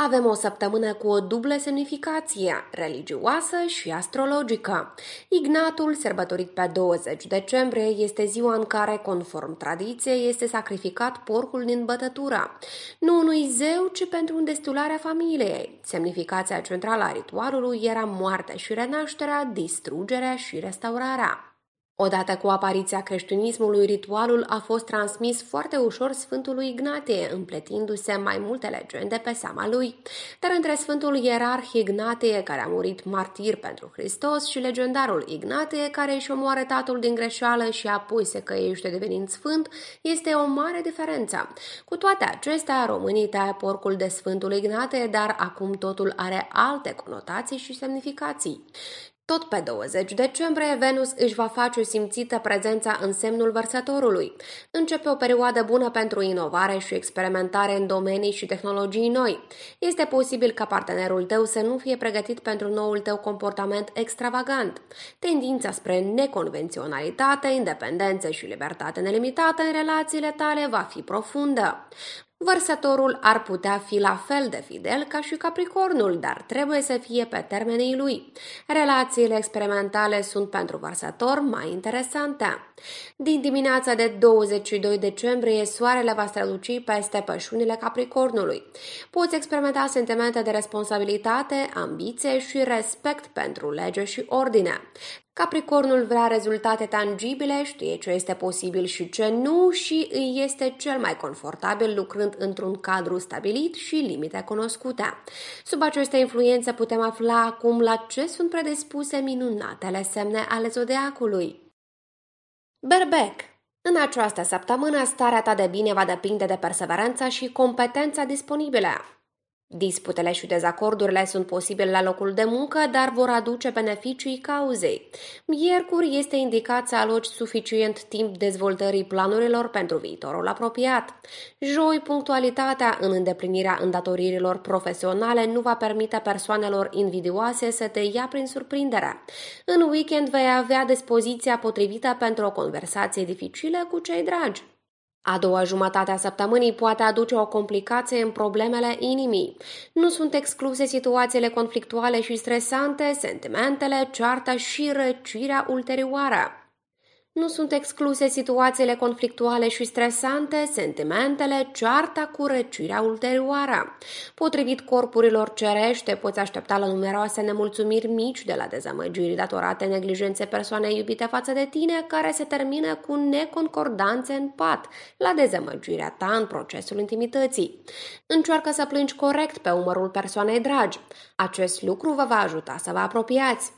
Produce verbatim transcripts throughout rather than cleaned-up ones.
Avem o săptămână cu o dublă semnificație, religioasă și astrologică. Ignatul, sărbătorit pe douăzeci decembrie, este ziua în care, conform tradiției, este sacrificat porcul din bătătură. Nu unui zeu, ci pentru îndestularea familiei. Semnificația centrală a ritualului era moartea și renașterea, distrugerea și restaurarea. Odată cu apariția creștinismului, ritualul a fost transmis foarte ușor Sfântului Ignatie, împletindu-se mai multe legende pe seama lui. Dar între Sfântul Ierarh Ignatie, care a murit martir pentru Hristos, și legendarul Ignatie, care își omoară tatăl din greșeală și apoi se căiește devenind sfânt, este o mare diferență. Cu toate acestea, românii taie porcul de Sfântul Ignatie, dar acum totul are alte conotații și semnificații. Tot pe douăzeci decembrie, Venus își va face simțită prezența în semnul Vărsătorului. Începe o perioadă bună pentru inovare și experimentare în domenii și tehnologii noi. Este posibil ca partenerul tău să nu fie pregătit pentru noul tău comportament extravagant. Tendința spre neconvenționalitate, independență și libertate nelimitată în relațiile tale va fi profundă. Vărsătorul ar putea fi la fel de fidel ca și Capricornul, dar trebuie să fie pe termenii lui. Relațiile experimentale sunt pentru Vărsător mai interesante. Din dimineața de douăzeci și doi decembrie, soarele va străluci peste pășunile Capricornului. Poți experimenta sentimente de responsabilitate, ambiție și respect pentru lege și ordine. Capricornul vrea rezultate tangibile, știe ce este posibil și ce nu și îi este cel mai confortabil lucrând într-un cadru stabilit și limite cunoscute. Sub aceste influențe putem afla acum la ce sunt predispuse minunatele semne ale zodiacului. Berbec. În această săptămână, starea ta de bine va depinde de perseverența și competența disponibile. Disputele și dezacordurile sunt posibile la locul de muncă, dar vor aduce beneficii cauzei. Miercuri este indicat să aloci suficient timp dezvoltării planurilor pentru viitorul apropiat. Joi, punctualitatea în îndeplinirea îndatoririlor profesionale nu va permite persoanelor invidioase să te ia prin surprindere. În weekend vei avea dispoziția potrivită pentru o conversație dificilă cu cei dragi. A doua jumătate a săptămânii poate aduce o complicație în problemele inimii. Nu sunt excluse situațiile conflictuale și stresante, sentimentele, cearta și răcirea ulterioară. Nu sunt excluse situațiile conflictuale și stresante, sentimentele, cearta cu răcirea ulterioară. Potrivit corpurilor cerește, poți aștepta la numeroase nemulțumiri mici de la dezamăgiri datorate neglijenței persoanei iubite față de tine, care se termină cu neconcordanțe în pat, la dezamăgirea ta în procesul intimității. Încearcă să plângi corect pe umărul persoanei dragi. Acest lucru vă va ajuta să vă apropiați.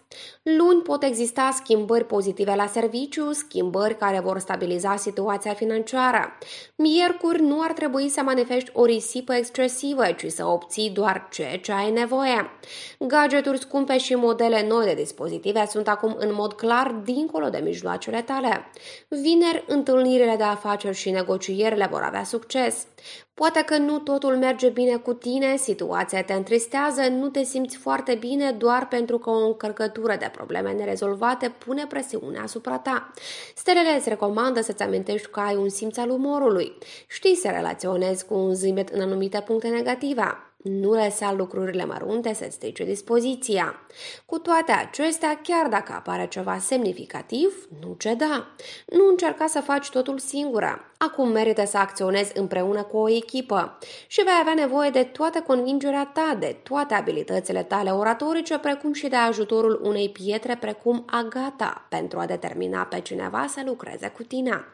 Luni pot exista schimbări pozitive la serviciu, schimbări care vor stabiliza situația financiară. Miercuri nu ar trebui să manifesti o risipă excesivă, ci să obții doar ceea ce ai nevoie. Gadgeturi scumpe și modele noi de dispozitive sunt acum în mod clar dincolo de mijloacele tale. Vineri, întâlnirile de afaceri și negocierile vor avea succes. Poate că nu totul merge bine cu tine, situația te întristează, nu te simți foarte bine doar pentru că o încărcătură de probleme nerezolvate pune presiune asupra ta. Stelele îți recomandă să-ți amintești că ai un simț al umorului. Știi să relaționezi cu un zâmbet în anumite puncte negative. Nu lăsa lucrurile mărunte să-ți strice dispoziția. Cu toate acestea, chiar dacă apare ceva semnificativ, nu ceda. Nu încerca să faci totul singură. Acum merită să acționezi împreună cu o echipă și vei avea nevoie de toată convingerea ta, de toate abilitățile tale oratorice, precum și de ajutorul unei pietre precum Agata, pentru a determina pe cineva să lucreze cu tine.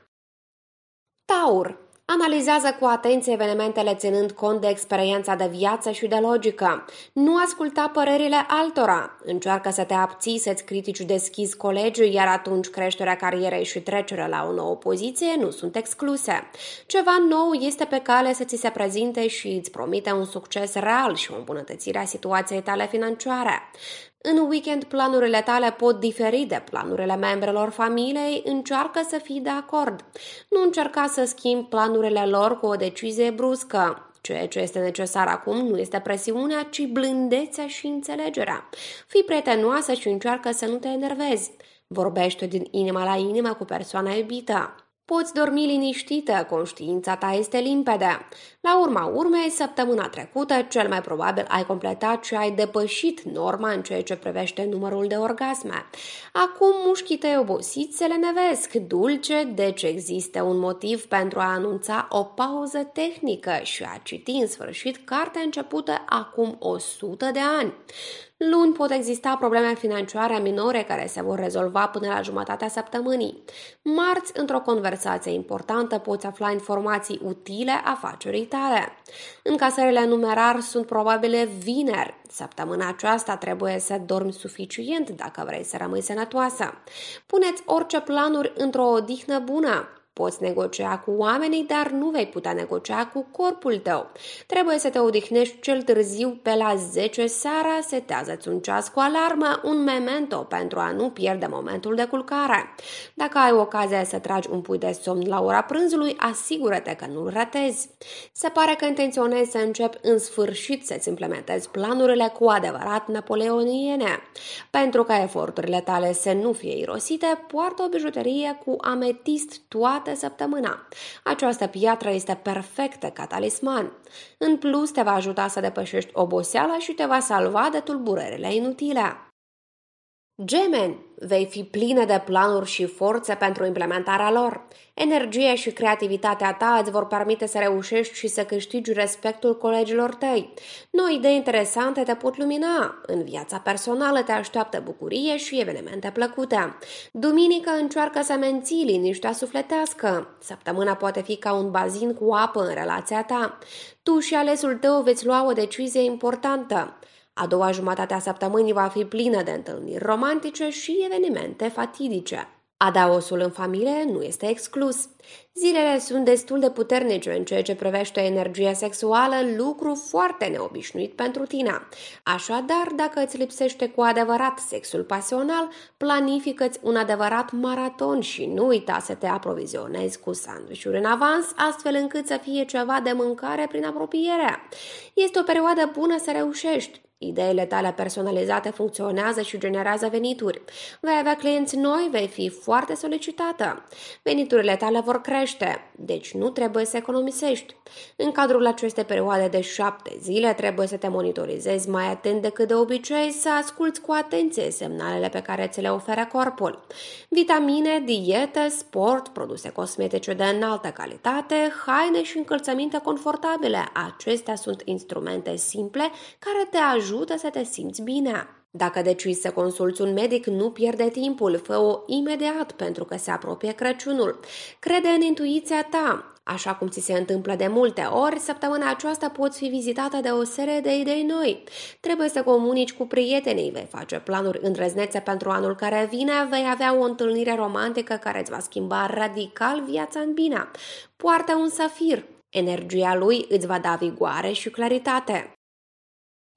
Taur. Analizează cu atenție evenimentele ținând cont de experiența de viață și de logică. Nu asculta părerile altora. Încearcă să te abții să-ți critici deschizi colegii, iar atunci creșterea carierei și trecerea la o nouă poziție nu sunt excluse. Ceva nou este pe cale să ți se prezinte și îți promite un succes real și o îmbunătățire a situației tale financiare. În weekend, planurile tale pot diferi de planurile membrelor familiei, încearcă să fii de acord. Nu încerca să schimbi planurile lor cu o decizie bruscă. Ceea ce este necesar acum nu este presiunea, ci blândețea și înțelegerea. Fii prietenoasă și încearcă să nu te enervezi. Vorbește din inimă la inimă cu persoana iubită. Poți dormi liniștită, conștiința ta este limpede. La urma urmei, săptămâna trecută, cel mai probabil ai completat și ai depășit norma în ceea ce privește numărul de orgasme. Acum mușchii tăi obosiți se lenevesc, dulce, deci există un motiv pentru a anunța o pauză tehnică și a citi în sfârșit cartea începută acum o sută de ani. Luni pot exista probleme financiare minore care se vor rezolva până la jumătatea săptămânii. Marți, într-o conversație importantă, poți afla informații utile afacerii tale. Încasările numerar sunt probabile vineri. Săptămâna aceasta trebuie să dormi suficient dacă vrei să rămâi sănătoasă. Puneți orice planuri într-o odihnă bună. Poți negocia cu oamenii, dar nu vei putea negocia cu corpul tău. Trebuie să te odihnești cel târziu pe la zece seara, setează-ți un ceas cu alarmă, un memento pentru a nu pierde momentul de culcare. Dacă ai ocazia să tragi un pui de somn la ora prânzului, asigură-te că nu-l ratezi. Se pare că intenționezi să începi în sfârșit să-ți implementezi planurile cu adevărat napoleoniene. Pentru ca eforturile tale să nu fie irosite, poartă o bijuterie cu ametist toată săptămâna. Această piatră este perfectă ca talisman. În plus, te va ajuta să depășești oboseala și te va salva de tulburările inutile. Gemeni, vei fi plină de planuri și forțe pentru implementarea lor. Energia și creativitatea ta îți vor permite să reușești și să câștigi respectul colegilor tăi. Noi idei interesante te pot lumina. În viața personală te așteaptă bucurie și evenimente plăcute. Duminică încearcă să menții liniștea sufletească. Săptămâna poate fi ca un bazin cu apă în relația ta. Tu și alesul tău veți lua o decizie importantă. A doua jumătate a săptămânii va fi plină de întâlniri romantice și evenimente fatidice. Adaosul în familie nu este exclus. Zilele sunt destul de puternice în ceea ce privește energia sexuală, lucru foarte neobișnuit pentru tine. Așadar, dacă îți lipsește cu adevărat sexul pasional, planifică-ți un adevărat maraton și nu uita să te aprovizionezi cu sandvișuri în avans, astfel încât să fie ceva de mâncare prin apropiere. Este o perioadă bună să reușești. Ideile tale personalizate funcționează și generează venituri. Vei avea clienți noi, vei fi foarte solicitată. Veniturile tale vor crește, deci nu trebuie să economisești. În cadrul acestei perioade de șapte zile trebuie să te monitorizezi mai atent decât de obicei, să asculți cu atenție semnalele pe care ți le oferă corpul. Vitamine, dietă, sport, produse cosmetice de înaltă calitate, haine și încălțăminte confortabile. Acestea sunt instrumente simple care te ajută ajută să te simți bine. Dacă decizi să consulți un medic, nu pierde timpul, fă-o imediat pentru că se apropie Crăciunul. Crede în intuiția ta. Așa cum ți se întâmplă de multe ori, săptămâna aceasta poți fi vizitată de o serie de idei noi. Trebuie să comunici cu prietenii, vei face planuri îndrăznețe pentru anul care vine, vei avea o întâlnire romantică care îți va schimba radical viața în bine. Poartă un safir. Energia lui îți va da vigoare și claritate.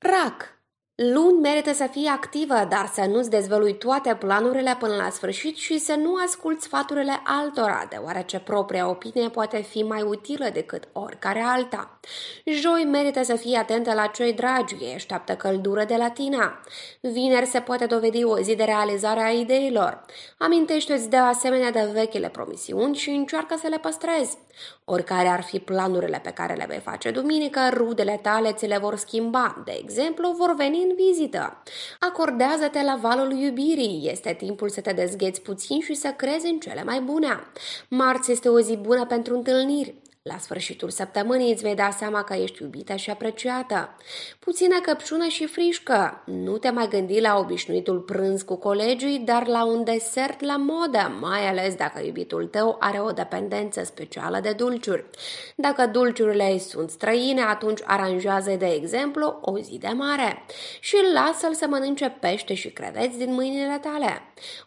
Rac. Luni merită să fii activă, dar să nu-ți dezvălui toate planurile până la sfârșit și să nu asculți sfaturile altora, deoarece propria opinie poate fi mai utilă decât oricare alta. Joi merită să fii atentă la cei dragi, ei așteaptă căldură de la tine. Vineri se poate dovedi o zi de realizare a ideilor. Amintește-ți de asemenea de vechile promisiuni și încearcă să le păstrezi. Oricare ar fi planurile pe care le vei face duminică, rudele tale ți le vor schimba, de exemplu vor veni în vizită. Acordează-te la valul iubirii, este timpul să te dezgheți puțin și să crezi în cele mai bune. Marți este o zi bună pentru întâlniri. La sfârșitul săptămânii îți vei da seama că ești iubită și apreciată. Puțină căpșună și frișcă. Nu te mai gândi la obișnuitul prânz cu colegii, dar la un desert la modă, mai ales dacă iubitul tău are o dependență specială de dulciuri. Dacă dulciurile sunt străine, atunci aranjează, de exemplu, o zi de mare și lasă-l să mănânce pește și creveți din mâinile tale.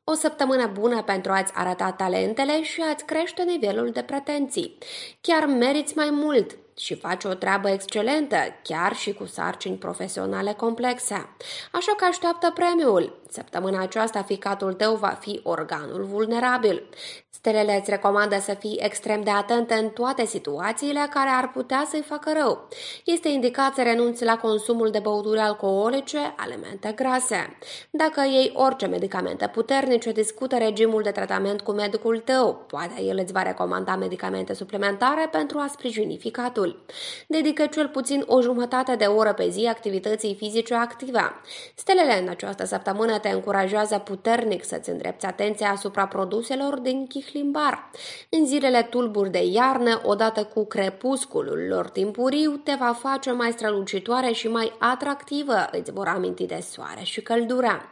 O săptămână bună pentru a-ți arăta talentele și a-ți crește nivelul de pretenții. Chiar meriți mai mult. și face o treabă excelentă, chiar și cu sarcini profesionale complexe. Așa că așteaptă premiul. Săptămâna aceasta ficatul tău va fi organul vulnerabil. Stelele îți recomandă să fii extrem de atent în toate situațiile care ar putea să-i facă rău. Este indicat să renunți la consumul de băuturi alcoolice, alimente grase. Dacă iei orice medicamente puternice, discută regimul de tratament cu medicul tău. Poate el îți va recomanda medicamente suplimentare pentru a sprijini ficatul. Dedică cel puțin o jumătate de oră pe zi activității fizice active. Stelele în această săptămână te încurajează puternic să-ți îndrepți atenția asupra produselor din chihlimbar. În zilele tulburi de iarnă, odată cu crepusculul lor timpuriu, te va face mai strălucitoare și mai atractivă, îți vor aminti de soare și căldura.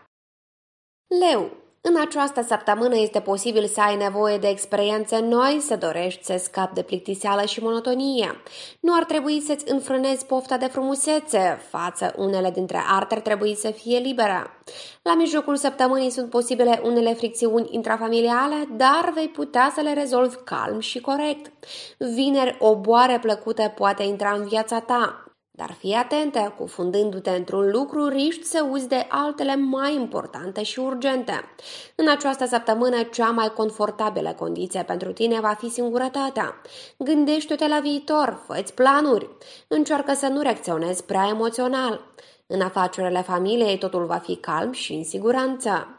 Leu. În această săptămână este posibil să ai nevoie de experiențe noi, să dorești să scapi de plictiseală și monotonie. Nu ar trebui să-ți înfrânezi pofta de frumusețe, față unele dintre arte ar trebui să fie liberă. La mijlocul săptămânii sunt posibile unele fricțiuni intrafamiliale, dar vei putea să le rezolvi calm și corect. Vineri, o boare plăcută poate intra în viața ta. Dar fii atentă, cufundându-te într-un lucru, riști să uzi de altele mai importante și urgente. În această săptămână, cea mai confortabilă condiție pentru tine va fi singurătatea. Gândește-te la viitor, fă-ți planuri. Încearcă să nu reacționezi prea emoțional. În afacerile familiei, totul va fi calm și în siguranță.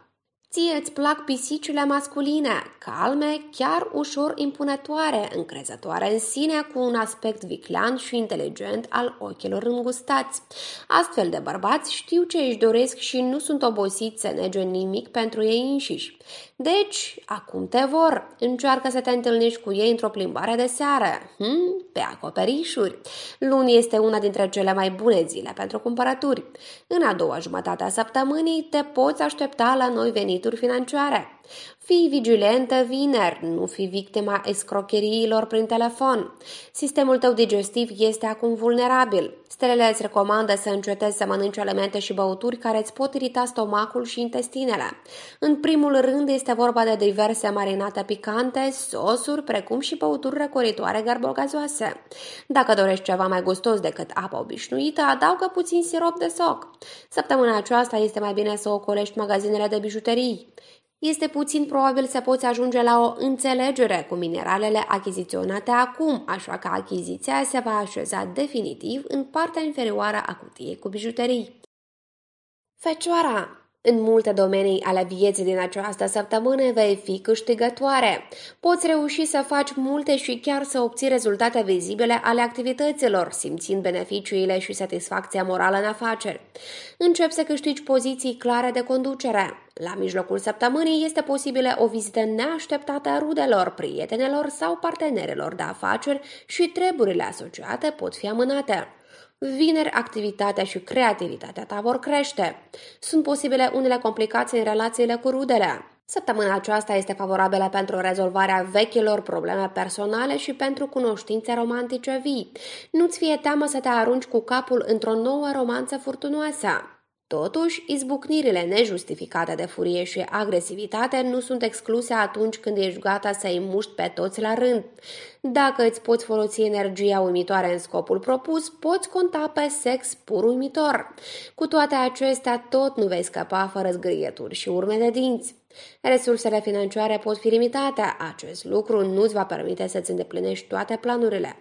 Ție îți plac pisicile masculine, calme, chiar ușor impunătoare, încrezătoare în sine, cu un aspect viclean și inteligent al ochilor îngustați. Astfel de bărbați știu ce își doresc și nu sunt obosiți să nege nimic pentru ei înșiși. Deci, acum te vor. Încearcă să te întâlnești cu ei într-o plimbare de seară, hmm, pe acoperișuri. Luni este una dintre cele mai bune zile pentru cumpărături. În a doua jumătate a săptămânii te poți aștepta la noi venituri financiare. Fii vigilentă vineri, nu fi victima escrocheriilor prin telefon. Sistemul tău digestiv este acum vulnerabil. Stelele îți recomandă să încetezi să mănânci alimente și băuturi care îți pot irita stomacul și intestinele. În primul rând este vorba de diverse marinate picante, sosuri, precum și băuturi răcoritoare garbogazoase. Dacă dorești ceva mai gustos decât apa obișnuită, adaugă puțin sirop de soc. Săptămâna aceasta este mai bine să ocolești magazinele de bijuterii. Este puțin probabil să poți ajunge la o înțelegere cu mineralele achiziționate acum, așa că achiziția se va așeza definitiv în partea inferioară a cutiei cu bijuterii. Fecioara. În multe domenii ale vieții din această săptămână vei fi câștigătoare. Poți reuși să faci multe și chiar să obții rezultate vizibile ale activităților, simțind beneficiile și satisfacția morală în afaceri. Începi să câștigi poziții clare de conducere. La mijlocul săptămânii este posibilă o vizită neașteptată a rudelor, prietenelor sau partenerilor de afaceri și treburile asociate pot fi amânate. Vineri, activitatea și creativitatea ta vor crește. Sunt posibile unele complicații în relațiile cu rudele. Săptămâna aceasta este favorabilă pentru rezolvarea vechilor probleme personale și pentru cunoștințe romantice vii. Nu-ți fie teamă să te arunci cu capul într-o nouă romanță furtunoasă. Totuși, izbucnirile nejustificate de furie și agresivitate nu sunt excluse atunci când ești gata să îi muști pe toți la rând. Dacă îți poți folosi energia uimitoare în scopul propus, poți conta pe sex pur uimitor. Cu toate acestea, tot nu vei scăpa fără zgârieturi și urme de dinți. Resursele financiare pot fi limitate, acest lucru nu-ți va permite să-ți îndeplinești toate planurile.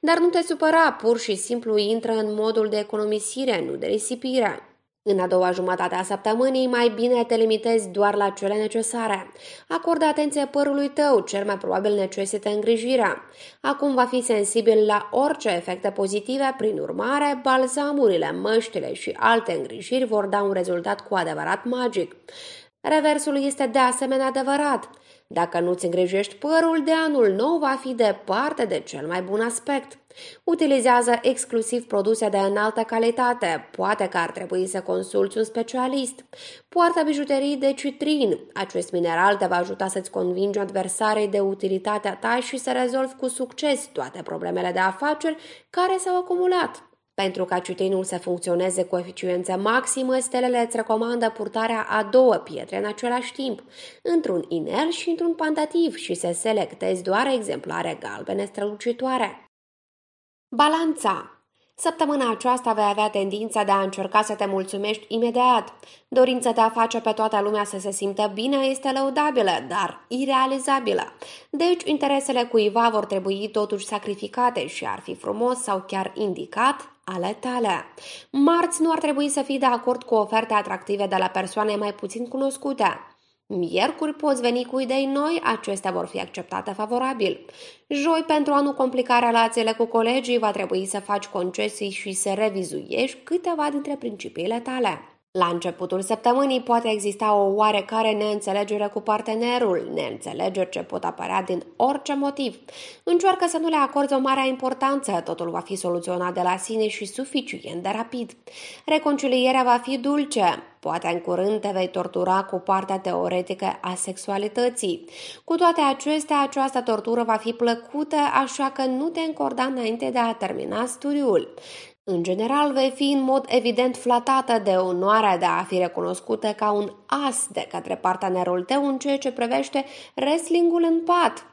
Dar nu te supăra, pur și simplu intră în modul de economisire, nu de risipire. În a doua jumătate a săptămânii, mai bine te limitezi doar la cele necesare. Acordă atenție părului tău, cel mai probabil necesită îngrijirea. Acum va fi sensibil la orice efecte pozitive, prin urmare, balzamurile, măștile și alte îngrijiri vor da un rezultat cu adevărat magic. Reversul este de asemenea adevărat. Dacă nu-ți îngrijești părul, de anul nou va fi departe de cel mai bun aspect. Utilizează exclusiv produse de înaltă calitate, poate că ar trebui să consulți un specialist. Poartă bijuterii de citrin. Acest mineral te va ajuta să-ți convingi adversarii de utilitatea ta și să rezolvi cu succes toate problemele de afaceri care s-au acumulat. Pentru ca citrinul să funcționeze cu eficiență maximă, stelele îți recomandă purtarea a două pietre în același timp, într-un inel și într-un pantativ, și să selectezi doar exemplare galbene strălucitoare. Balanța. Săptămâna aceasta vei avea tendința de a încerca să te mulțumești imediat. Dorința de a face pe toată lumea să se simtă bine este lăudabilă, dar irealizabilă. Deci, interesele cuiva vor trebui totuși sacrificate și ar fi frumos sau chiar indicat ale tale. Marți, nu ar trebui să fii de acord cu oferte atractive de la persoane mai puțin cunoscute. Miercuri poți veni cu idei noi, acestea vor fi acceptate favorabil. Joi, pentru a nu complica relațiile cu colegii, va trebui să faci concesii și să revizuiești câteva dintre principiile tale. La începutul săptămânii poate exista o oarecare neînțelegere cu partenerul, neînțelegeri ce pot apărea din orice motiv. Încearcă să nu le acorzi o mare importanță, totul va fi soluționat de la sine și suficient de rapid. Reconcilierea va fi dulce. Poate în curând te vei tortura cu partea teoretică a sexualității. Cu toate acestea, această tortură va fi plăcută, așa că nu te încorda înainte de a termina studiul. În general, vei fi în mod evident flatată de onoarea de a fi recunoscută ca un as de către partenerul tău în ceea ce privește wrestlingul în pat.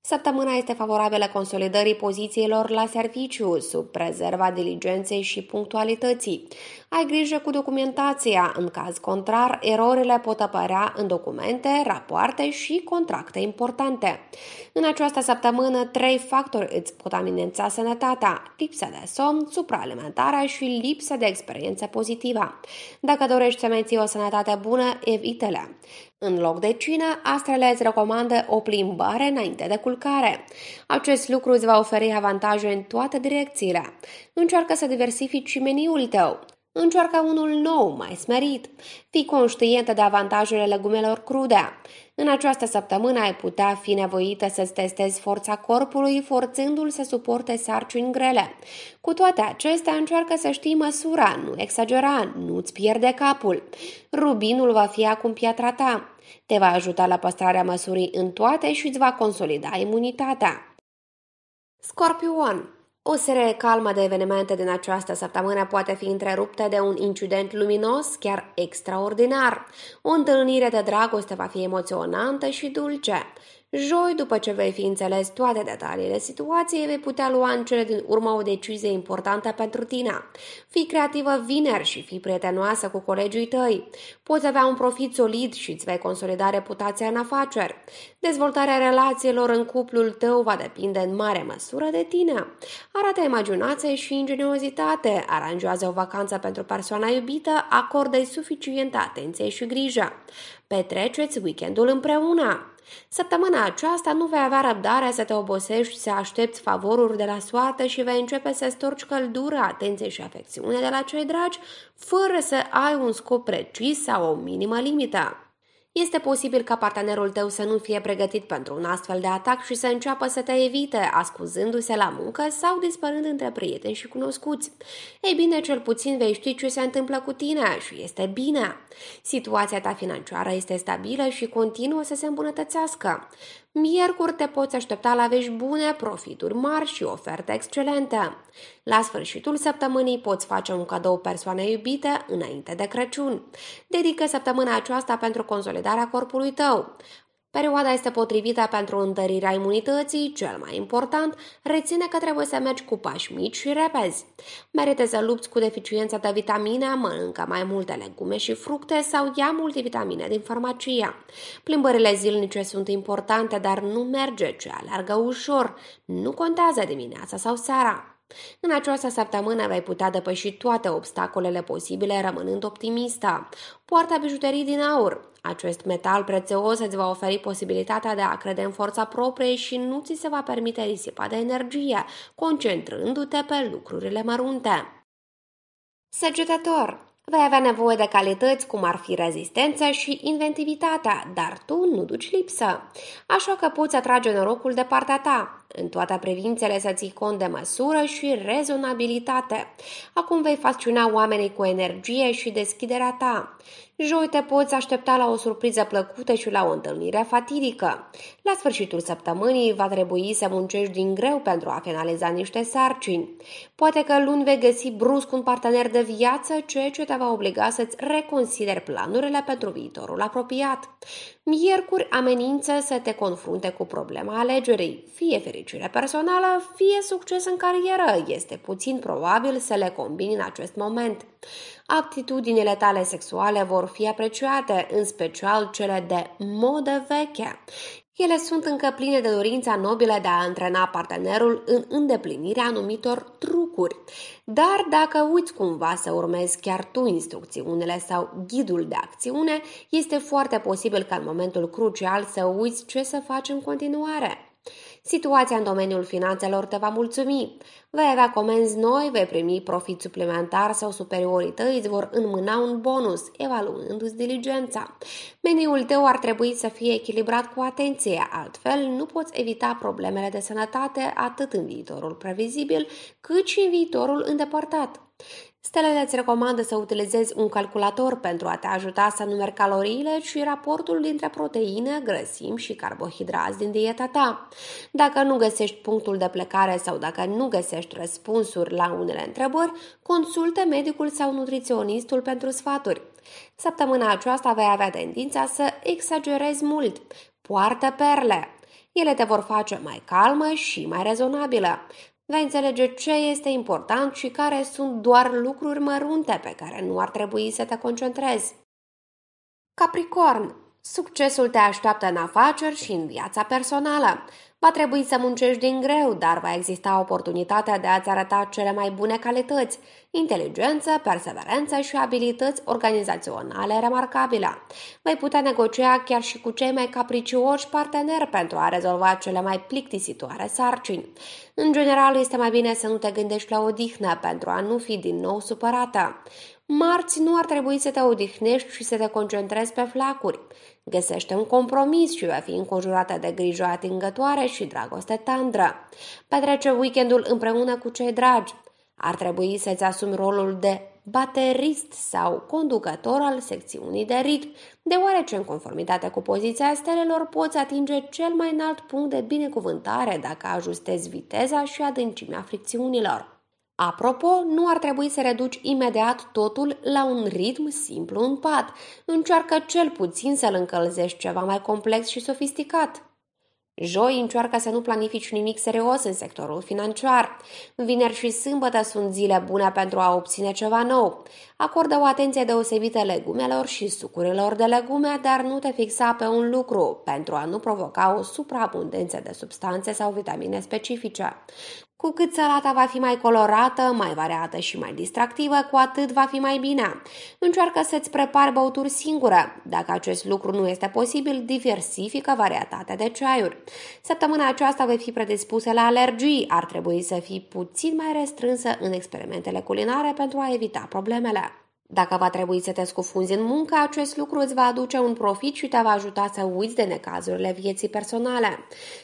Săptămâna este favorabilă consolidării pozițiilor la serviciu, sub prezerva diligenței și punctualității. Ai grijă cu documentația, în caz contrar, erorile pot apărea în documente, rapoarte și contracte importante. În această săptămână, trei factori îți pot amenința sănătatea: lipsa de somn, supraalimentarea și lipsa de experiență pozitivă. Dacă dorești să menții o sănătate bună, evită-le. În loc de cină, astrele îți recomandă o plimbare înainte de culcare. Acest lucru îți va oferi avantaje în toate direcțiile. Încearcă să diversifici și meniul tău. Încearcă unul nou, mai smerit. Fii conștientă de avantajele legumelor crude. În această săptămână ai putea fi nevoită să-ți testezi forța corpului, forțându-l să suporte sarcini grele. Cu toate acestea, încearcă să știi măsura, nu exagera, nu-ți pierde capul. Rubinul va fi acum piatra ta. Te va ajuta la păstrarea măsurii în toate și îți va consolida imunitatea. Scorpion. O serie calmă de evenimente din această săptămână poate fi întreruptă de un incident luminos, chiar extraordinar. O întâlnire de dragoste va fi emoționantă și dulce. Joi, după ce vei fi înțeles toate detaliile situației, vei putea lua în cele din urmă o decizie importantă pentru tine. Fii creativă vineri și fii prietenoasă cu colegii tăi. Poți avea un profit solid și îți vei consolida reputația în afaceri. Dezvoltarea relațiilor în cuplul tău va depinde în mare măsură de tine. Arată imaginație și ingeniozitate, aranjează o vacanță pentru persoana iubită, acordă-i suficientă atenție și grijă. Petreceți weekendul împreună. Săptămâna aceasta nu vei avea răbdare să te obosești, să aștepți favoruri de la soartă și vei începe să storci căldură, atenție și afecțiune de la cei dragi, fără să ai un scop precis sau o minimă limită. Este posibil ca partenerul tău să nu fie pregătit pentru un astfel de atac și să înceapă să te evite, ascunzându-se la muncă sau dispărând între prieteni și cunoscuți. Ei bine, cel puțin vei ști ce se întâmplă cu tine și este bine. Situația ta financiară este stabilă și continuă să se îmbunătățească. Miercuri te poți aștepta la vești bune, profituri mari și oferte excelente. La sfârșitul săptămânii poți face un cadou persoanei iubite înainte de Crăciun. Dedică săptămâna aceasta pentru consolidarea corpului tău. Perioada este potrivită pentru întărirea imunității, cel mai important, reține că trebuie să mergi cu pași mici și repezi. Merită să lupți cu deficiența de vitamine, mănâncă mai multe legume și fructe sau ia multivitamine din farmacie. Plimbările zilnice sunt importante, dar nu merge ce alergă ușor, nu contează dimineața sau seara. În această săptămână vei putea depăși toate obstacolele posibile rămânând optimistă. Poartă bijuterii din aur. Acest metal prețios îți va oferi posibilitatea de a crede în forța proprie și nu ți se va permite risipa de energie, concentrându-te pe lucrurile mărunte. Săgetător. Vei avea nevoie de calități, cum ar fi rezistența și inventivitatea, dar tu nu duci lipsă, așa că poți atrage norocul de partea ta. În toate privințele să ții cont de măsură și rezonabilitate. Acum vei fascina oamenii cu energie și deschiderea ta. Joi te poți aștepta la o surpriză plăcută și la o întâlnire fatidică. La sfârșitul săptămânii va trebui să muncești din greu pentru a finaliza niște sarcini. Poate că luni vei găsi brusc un partener de viață, ceea ce te va obliga să-ți reconsideri planurile pentru viitorul apropiat. Miercuri amenință să te confrunte cu problema alegerii. Fie fericire personală, fie succes în carieră. Este puțin probabil să le combini în acest moment. Aptitudinile tale sexuale vor fi apreciate, în special cele de modă veche. Ele sunt încă pline de dorința nobilă de a antrena partenerul în îndeplinirea anumitor trucuri. Dar dacă uiți cumva să urmezi chiar tu instrucțiunile sau ghidul de acțiune, este foarte posibil ca în momentul crucial să uiți ce să faci în continuare. Situația în domeniul finanțelor te va mulțumi. Vei avea comenzi noi, vei primi profit suplimentar sau superiorii tăi îți vor înmâna un bonus, evaluându-ți diligența. Meniul tău ar trebui să fie echilibrat cu atenție, altfel nu poți evita problemele de sănătate atât în viitorul previzibil, cât și în viitorul îndepărtat. Stelele îți recomandă să utilizezi un calculator pentru a te ajuta să numeri caloriile și raportul dintre proteine, grăsimi și carbohidrați din dieta ta. Dacă nu găsești punctul de plecare sau dacă nu găsești răspunsuri la unele întrebări, consultă medicul sau nutriționistul pentru sfaturi. Săptămâna aceasta vei avea tendința să exagerezi mult. Poartă perle. Ele te vor face mai calmă și mai rezonabilă. Vei înțelege ce este important și care sunt doar lucruri mărunte pe care nu ar trebui să te concentrezi. Capricorn. Succesul te așteaptă în afaceri și în viața personală. Va trebui să muncești din greu, dar va exista oportunitatea de a-ți arăta cele mai bune calități, inteligență, perseverență și abilități organizaționale remarcabile. Vei putea negocia chiar și cu cei mai capricioși parteneri pentru a rezolva cele mai plictisitoare sarcini. În general, este mai bine să nu te gândești la odihnă pentru a nu fi din nou supărată. Marți nu ar trebui să te odihnești și să te concentrezi pe flacuri. Găsește un compromis și va fi înconjurată de grijă atingătoare și dragoste tandră. Petrece weekendul împreună cu cei dragi. Ar trebui să-ți asumi rolul de baterist sau conducător al secțiunii de ritm, deoarece în conformitate cu poziția stelelor poți atinge cel mai înalt punct de binecuvântare dacă ajustezi viteza și adâncimea fricțiunilor. Apropo, nu ar trebui să reduci imediat totul la un ritm simplu în pat. Încearcă cel puțin să-l încălzești ceva mai complex și sofisticat. Joi, încearcă să nu planifici nimic serios în sectorul financiar. Vineri și sâmbătă sunt zile bune pentru a obține ceva nou. Acordă o atenție deosebită legumelor și sucurilor de legume, dar nu te fixa pe un lucru, pentru a nu provoca o supraabundență de substanțe sau vitamine specifice. Cu cât salata va fi mai colorată, mai variată și mai distractivă, cu atât va fi mai bine. Încearcă să-ți prepari băuturi singură. Dacă acest lucru nu este posibil, diversifică varietatea de ceaiuri. Săptămâna aceasta vei fi predispusă la alergii. Ar trebui să fii puțin mai restrânsă în experimentele culinare pentru a evita problemele. Dacă va trebui să te scufunzi în muncă, acest lucru îți va aduce un profit și te va ajuta să uiți de necazurile vieții personale.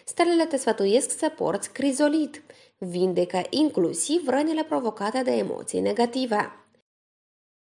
Stelele te sfătuiesc să porți crizolit. Vindecă inclusiv rănile provocate de emoții negative.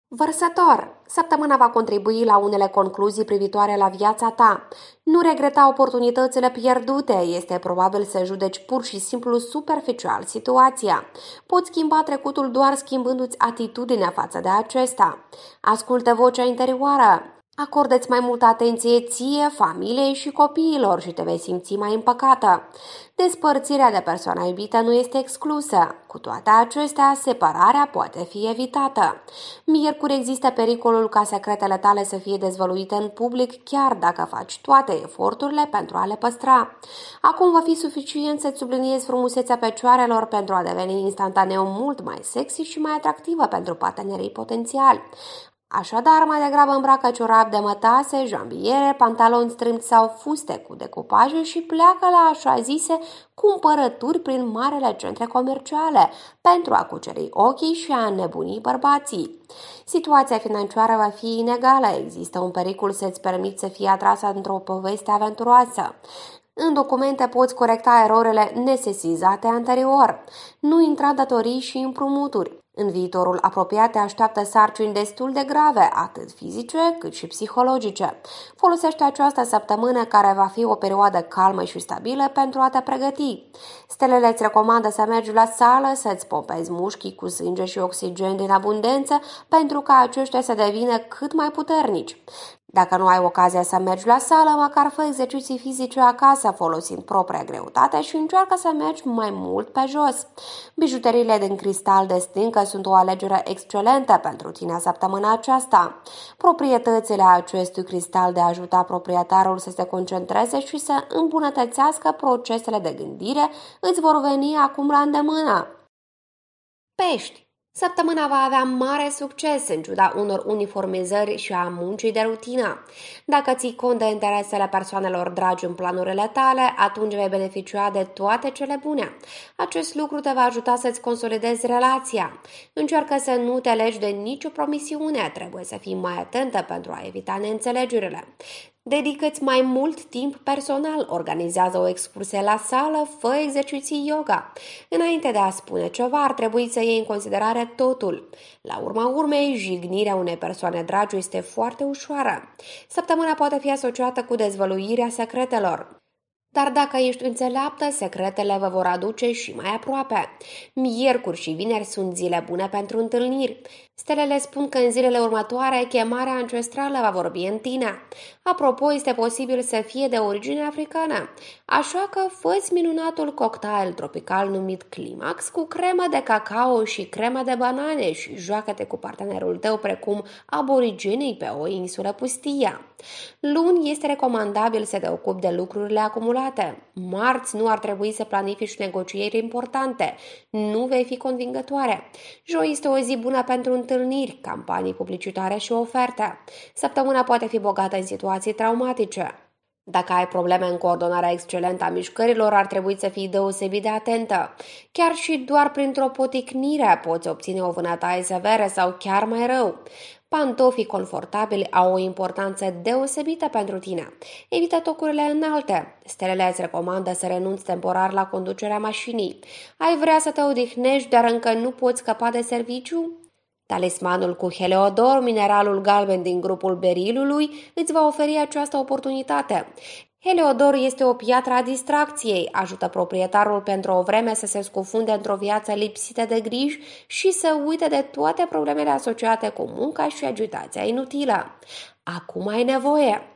Vărsător, săptămâna va contribui la unele concluzii privitoare la viața ta. Nu regreta oportunitățile pierdute, este probabil să judeci pur și simplu superficial situația. Poți schimba trecutul doar schimbându-ți atitudinea față de acesta. Ascultă vocea interioară. Acordă-ți mai multă atenție ție, familiei și copiilor și te vei simți mai împăcată. Despărțirea de persoana iubită nu este exclusă. Cu toate acestea, separarea poate fi evitată. Miercuri există pericolul ca secretele tale să fie dezvăluite în public, chiar dacă faci toate eforturile pentru a le păstra. Acum va fi suficient să-ți subliniezi frumusețea picioarelor pentru a deveni instantaneu mult mai sexy și mai atractivă pentru partenerii potențiali. Așadar, mai degrabă îmbracă ciorapi de mătase, jambiere, pantaloni strâmți sau fuste cu decupaje și pleacă la așa zise cumpărături prin marele centre comerciale pentru a cuceri ochii și a înnebuni bărbații. Situația financiară va fi inegală, există un pericol să-ți permiți să fii atrasă într-o poveste aventuroasă. În documente poți corecta erorile nesesizate anterior. Nu intra datorii și împrumuturi. În viitorul apropiat te așteaptă sarcini destul de grave, atât fizice cât și psihologice. Folosește această săptămână, care va fi o perioadă calmă și stabilă, pentru a te pregăti. Stelele îți recomandă să mergi la sală, să-ți pompezi mușchii cu sânge și oxigen din abundență, pentru ca aceștia să devină cât mai puternici. Dacă nu ai ocazia să mergi la sală, măcar fă exerciții fizice acasă folosind propria greutate și încearcă să mergi mai mult pe jos. Bijuteriile din cristal de stincă sunt o alegere excelentă pentru tine săptămâna aceasta. Proprietățile acestui cristal de a ajuta proprietarul să se concentreze și să îmbunătățească procesele de gândire îți vor veni acum la îndemână. Pești. Săptămâna va avea mare succes în ciuda unor uniformizări și a muncii de rutină. Dacă ții cont de interesele persoanelor dragi în planurile tale, atunci vei beneficia de toate cele bune. Acest lucru te va ajuta să-ți consolidezi relația. Încearcă să nu te legi de nicio promisiune, trebuie să fii mai atentă pentru a evita neînțelegerile. Dedică-ți mai mult timp personal, organizează o excursie la sală, fă exerciții yoga. Înainte de a spune ceva, ar trebui să iei în considerare totul. La urma urmei, jignirea unei persoane dragi este foarte ușoară. Săptămâna poate fi asociată cu dezvăluirea secretelor. Dar dacă ești înțeleaptă, secretele vă vor aduce și mai aproape. Miercuri și vineri sunt zile bune pentru întâlniri. Stelele spun că în zilele următoare chemarea ancestrală va vorbi în tine. Apropo, este posibil să fie de origine africană. Așa că fă-ți minunatul cocktail tropical numit Climax cu cremă de cacao și cremă de banane și joacă-te cu partenerul tău precum aborigenii pe o insulă pustie. Luni este recomandabil să te ocupi de lucrurile acumulate. Marți nu ar trebui să planifici negocieri importante. Nu vei fi convingătoare. Joi este o zi bună pentru întâlniri, campanii publicitare și oferte. Săptămâna poate fi bogată în situații traumatice. Dacă ai probleme în coordonarea excelentă a mișcărilor, ar trebui să fii deosebit de atentă. Chiar și doar printr-o poticnire poți obține o vânătaie severă sau chiar mai rău. Pantofii confortabili au o importanță deosebită pentru tine. Evită tocurile înalte. Stelele îți recomandă să renunți temporar la conducerea mașinii. Ai vrea să te odihnești, dar încă nu poți scăpa de serviciu? Talismanul cu Heliodor, mineralul galben din grupul berilului, îți va oferi această oportunitate. Heliodor este o piatră a distracției, ajută proprietarul pentru o vreme să se scufunde într-o viață lipsită de griji și să uite de toate problemele asociate cu munca și agitația inutilă. Acum ai nevoie!